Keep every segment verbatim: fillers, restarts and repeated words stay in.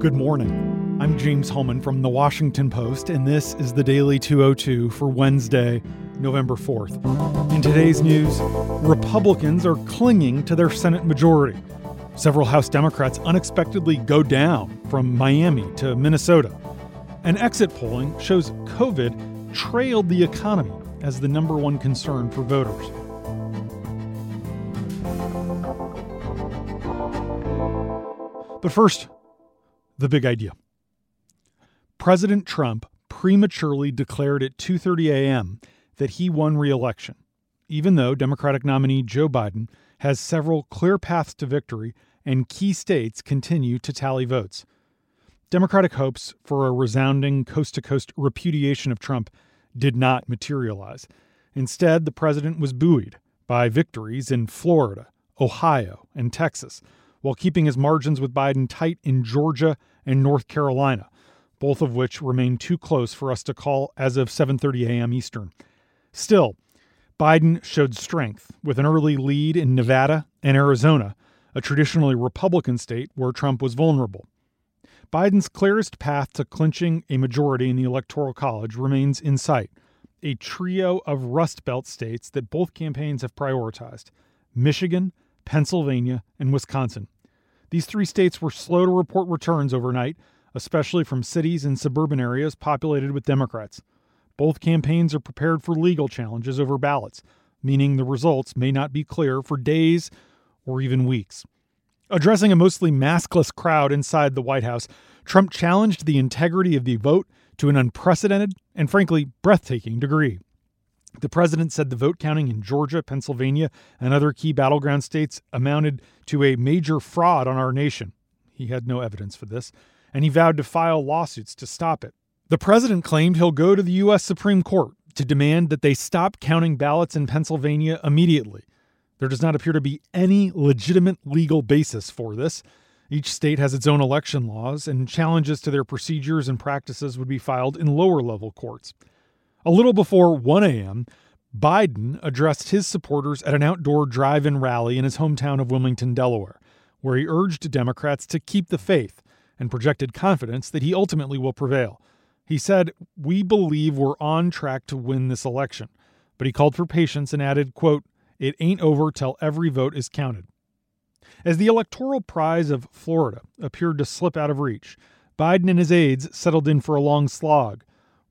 Good morning. I'm James Holman from The Washington Post, and this is The Daily two oh two for Wednesday, November fourth. In today's news, Republicans are clinging to their Senate majority. Several House Democrats unexpectedly go down from Miami to Minnesota. And exit polling shows COVID trailed the economy as the number one concern for voters. But first, the big idea. President Trump prematurely declared at two thirty a.m. that he won re-election, even though Democratic nominee Joe Biden has several clear paths to victory and key states continue to tally votes. Democratic hopes for a resounding coast-to-coast repudiation of Trump did not materialize. Instead, the president was buoyed by victories in Florida, Ohio, and Texas, while keeping his margins with Biden tight in Georgia and North Carolina, both of which remain too close for us to call as of seven thirty a.m. Eastern. Still, Biden showed strength with an early lead in Nevada and Arizona, a traditionally Republican state where Trump was vulnerable. Biden's clearest path to clinching a majority in the Electoral College remains in sight, a trio of Rust Belt states that both campaigns have prioritized: Michigan, Pennsylvania, and Wisconsin. These three states were slow to report returns overnight, especially from cities and suburban areas populated with Democrats. Both campaigns are prepared for legal challenges over ballots, meaning the results may not be clear for days or even weeks. Addressing a mostly maskless crowd inside the White House, Trump challenged the integrity of the vote to an unprecedented and, frankly, breathtaking degree. The president said the vote counting in Georgia, Pennsylvania, and other key battleground states amounted to a major fraud on our nation. He had no evidence for this, and he vowed to file lawsuits to stop it. The president claimed he'll go to the U S. Supreme Court to demand that they stop counting ballots in Pennsylvania immediately. There does not appear to be any legitimate legal basis for this. Each state has its own election laws, and challenges to their procedures and practices would be filed in lower-level courts. A little before one a.m., Biden addressed his supporters at an outdoor drive-in rally in his hometown of Wilmington, Delaware, where he urged Democrats to keep the faith and projected confidence that he ultimately will prevail. He said, "We believe we're on track to win this election," but he called for patience and added, quote, "It ain't over till every vote is counted." As the electoral prize of Florida appeared to slip out of reach, Biden and his aides settled in for a long slog,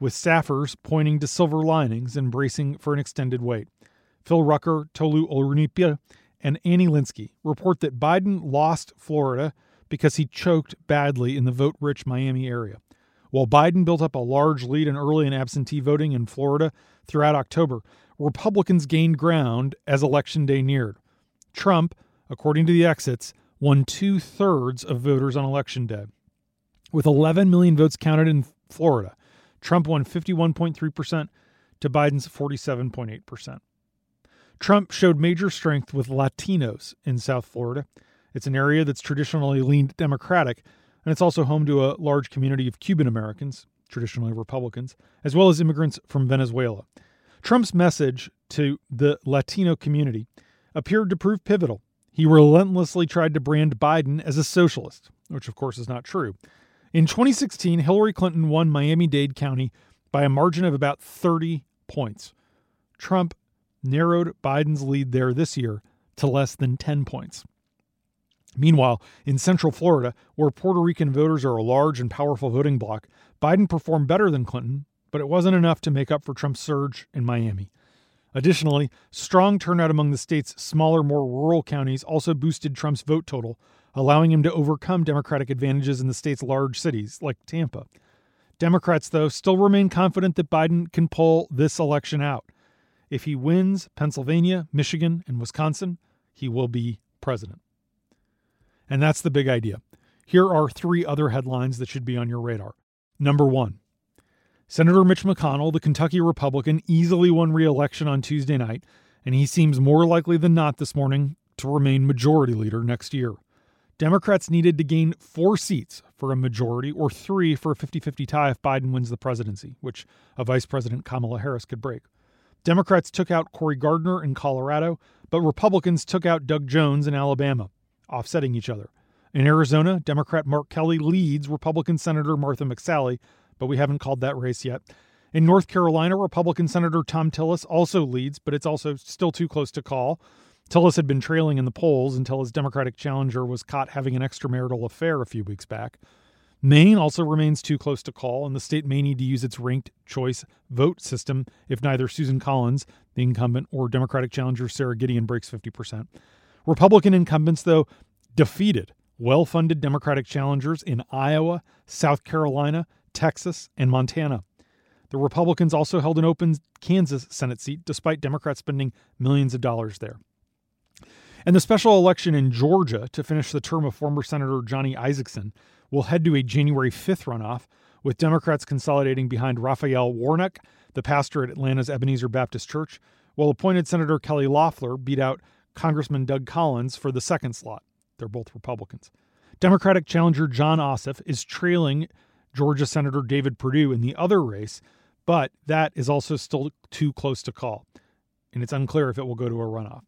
with staffers pointing to silver linings and bracing for an extended wait. Phil Rucker, Tolu Oluniyipe, and Annie Linsky report that Biden lost Florida because he choked badly in the vote-rich Miami area. While Biden built up a large lead in early and absentee voting in Florida throughout October, Republicans gained ground as Election Day neared. Trump, according to the exits, won two-thirds of voters on Election Day. With eleven million votes counted in Florida, Trump won fifty-one point three percent to Biden's forty-seven point eight percent. Trump showed major strength with Latinos in South Florida. It's an area that's traditionally leaned Democratic, and it's also home to a large community of Cuban Americans, traditionally Republicans, as well as immigrants from Venezuela. Trump's message to the Latino community appeared to prove pivotal. He relentlessly tried to brand Biden as a socialist, which of course is not true. In twenty sixteen, Hillary Clinton won Miami-Dade County by a margin of about thirty points. Trump narrowed Biden's lead there this year to less than ten points. Meanwhile, in Central Florida, where Puerto Rican voters are a large and powerful voting bloc, Biden performed better than Clinton, but it wasn't enough to make up for Trump's surge in Miami. Additionally, strong turnout among the state's smaller, more rural counties also boosted Trump's vote total, allowing him to overcome Democratic advantages in the state's large cities, like Tampa. Democrats, though, still remain confident that Biden can pull this election out. If he wins Pennsylvania, Michigan, and Wisconsin, he will be president. And that's the big idea. Here are three other headlines that should be on your radar. Number one, Senator Mitch McConnell, the Kentucky Republican, easily won re-election on Tuesday night, and he seems more likely than not this morning to remain majority leader next year. Democrats needed to gain four seats for a majority or three for a fifty-fifty tie if Biden wins the presidency, which a Vice President Kamala Harris could break. Democrats took out Cory Gardner in Colorado, but Republicans took out Doug Jones in Alabama, offsetting each other. In Arizona, Democrat Mark Kelly leads Republican Senator Martha McSally, but we haven't called that race yet. In North Carolina, Republican Senator Thom Tillis also leads, but it's also still too close to call. Tillis had been trailing in the polls until his Democratic challenger was caught having an extramarital affair a few weeks back. Maine also remains too close to call, and the state may need to use its ranked choice vote system if neither Susan Collins, the incumbent, or Democratic challenger Sarah Gideon breaks fifty percent. Republican incumbents, though, defeated well-funded Democratic challengers in Iowa, South Carolina, Texas, and Montana. The Republicans also held an open Kansas Senate seat, despite Democrats spending millions of dollars there. And the special election in Georgia to finish the term of former Senator Johnny Isakson will head to a January fifth runoff, with Democrats consolidating behind Raphael Warnock, the pastor at Atlanta's Ebenezer Baptist Church, while appointed Senator Kelly Loeffler beat out Congressman Doug Collins for the second slot. They're both Republicans. Democratic challenger John Ossoff is trailing Georgia Senator David Perdue in the other race, but that is also still too close to call, and it's unclear if it will go to a runoff.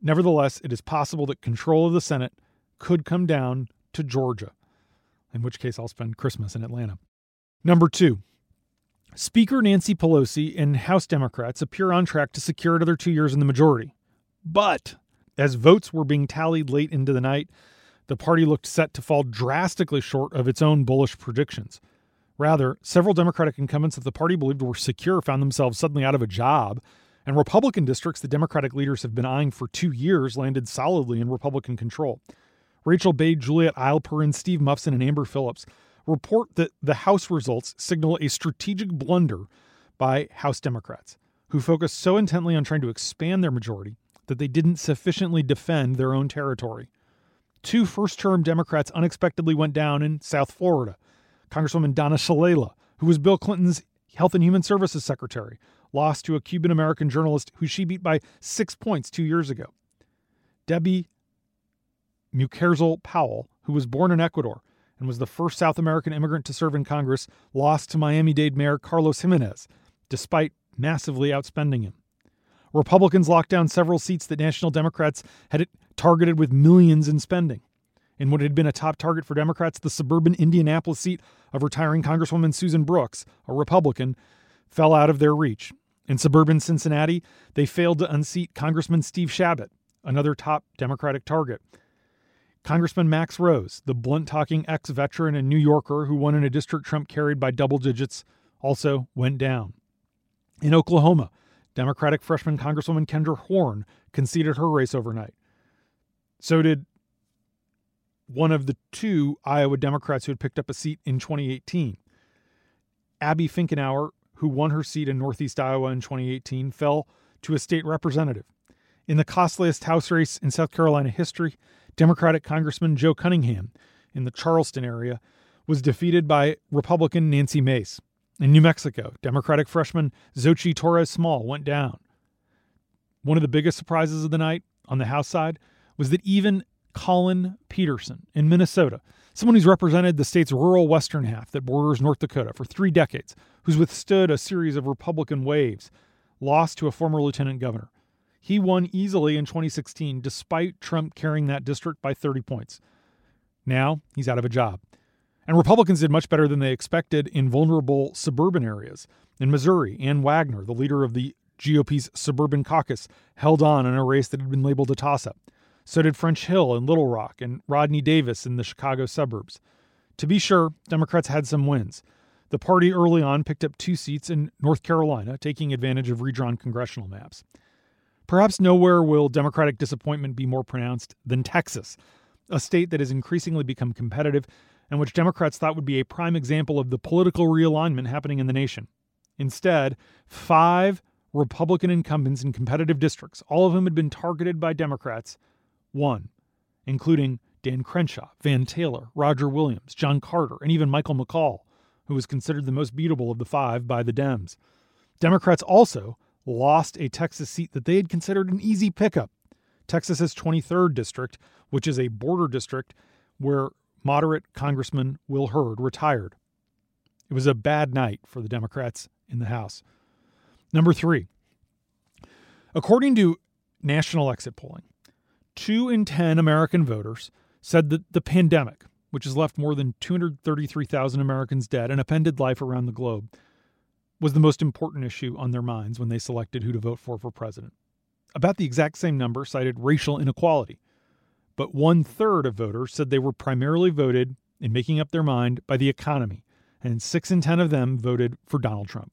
Nevertheless, it is possible that control of the Senate could come down to Georgia, in which case I'll spend Christmas in Atlanta. Number two, Speaker Nancy Pelosi and House Democrats appear on track to secure another two years in the majority. But as votes were being tallied late into the night, the party looked set to fall drastically short of its own bullish predictions. Rather, several Democratic incumbents that the party believed were secure found themselves suddenly out of a job, and Republican districts the Democratic leaders have been eyeing for two years landed solidly in Republican control. Rachel Bade, Juliet Eilperin, Steve Mufson, and Amber Phillips report that the House results signal a strategic blunder by House Democrats, who focused so intently on trying to expand their majority that they didn't sufficiently defend their own territory. Two first-term Democrats unexpectedly went down in South Florida. Congresswoman Donna Shalala, who was Bill Clinton's Health and Human Services Secretary, lost to a Cuban-American journalist who she beat by six points two years ago. Debbie Mucarsel-Powell, who was born in Ecuador and was the first South American immigrant to serve in Congress, lost to Miami-Dade Mayor Carlos Gimenez, despite massively outspending him. Republicans locked down several seats that National Democrats had targeted with millions in spending. In what had been a top target for Democrats, the suburban Indianapolis seat of retiring Congresswoman Susan Brooks, a Republican, fell out of their reach. In suburban Cincinnati, they failed to unseat Congressman Steve Shabbat, another top Democratic target. Congressman Max Rose, the blunt-talking ex-veteran and New Yorker who won in a district Trump carried by double digits, also went down. In Oklahoma, Democratic freshman Congresswoman Kendra Horn conceded her race overnight. So did one of the two Iowa Democrats who had picked up a seat in twenty eighteen. Abby Finkenauer, who won her seat in Northeast Iowa in twenty eighteen, fell to a state representative. In the costliest House race in South Carolina history, Democratic Congressman Joe Cunningham in the Charleston area was defeated by Republican Nancy Mace. In New Mexico, Democratic freshman Xochitl Torres-Small went down. One of the biggest surprises of the night on the House side was that even Colin Peterson in Minnesota, someone who's represented the state's rural western half that borders North Dakota for three decades, who's withstood a series of Republican waves, lost to a former lieutenant governor. He won easily in twenty sixteen, despite Trump carrying that district by thirty points. Now he's out of a job. And Republicans did much better than they expected in vulnerable suburban areas. In Missouri, Ann Wagner, the leader of the G O P's suburban caucus, held on in a race that had been labeled a toss-up. So did French Hill in Little Rock and Rodney Davis in the Chicago suburbs. To be sure, Democrats had some wins. The party early on picked up two seats in North Carolina, taking advantage of redrawn congressional maps. Perhaps nowhere will Democratic disappointment be more pronounced than Texas, a state that has increasingly become competitive and which Democrats thought would be a prime example of the political realignment happening in the nation. Instead, five Republican incumbents in competitive districts, all of whom had been targeted by Democrats, won, including Dan Crenshaw, Van Taylor, Roger Williams, John Carter, and even Michael McCall, who was considered the most beatable of the five by the Dems. Democrats also lost a Texas seat that they had considered an easy pickup, Texas's twenty-third district, which is a border district where moderate Congressman Will Hurd retired. It was a bad night for the Democrats in the House. Number three, according to national exit polling, two in ten American voters said that the pandemic, which has left more than two hundred thirty-three thousand Americans dead and upended life around the globe, was the most important issue on their minds when they selected who to vote for for president. About the exact same number cited racial inequality, but one-third of voters said they were primarily voted in making up their mind by the economy, and six in ten of them voted for Donald Trump.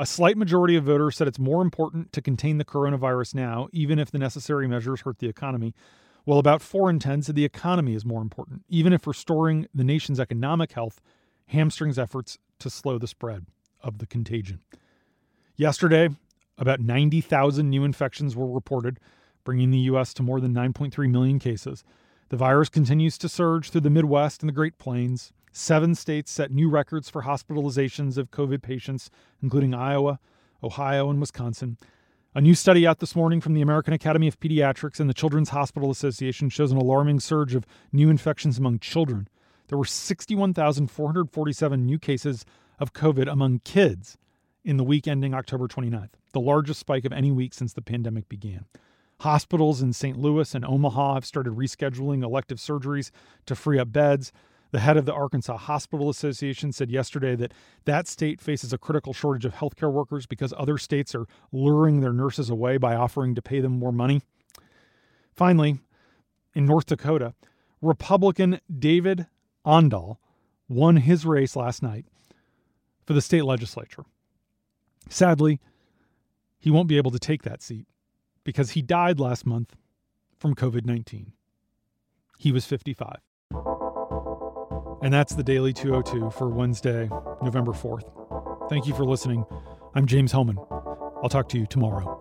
A slight majority of voters said it's more important to contain the coronavirus now, even if the necessary measures hurt the economy, while about four in ten said the economy is more important, even if restoring the nation's economic health hamstrings efforts to slow the spread of the contagion. Yesterday, about ninety thousand new infections were reported, bringing the U S to more than nine point three million cases. The virus continues to surge through the Midwest and the Great Plains. Seven states set new records for hospitalizations of COVID patients, including Iowa, Ohio, and Wisconsin. A new study out this morning from the American Academy of Pediatrics and the Children's Hospital Association shows an alarming surge of new infections among children. There were sixty-one thousand four hundred forty-seven new cases of COVID among kids in the week ending October twenty-ninth, the largest spike of any week since the pandemic began. Hospitals in Saint Louis and Omaha have started rescheduling elective surgeries to free up beds. The head of the Arkansas Hospital Association said yesterday that that state faces a critical shortage of healthcare workers because other states are luring their nurses away by offering to pay them more money. Finally, in North Dakota, Republican David Ondahl won his race last night for the state legislature. Sadly, he won't be able to take that seat because he died last month from COVID nineteen. He was fifty-five. And that's the Daily two oh two for Wednesday, November fourth. Thank you for listening. I'm James Holman. I'll talk to you tomorrow.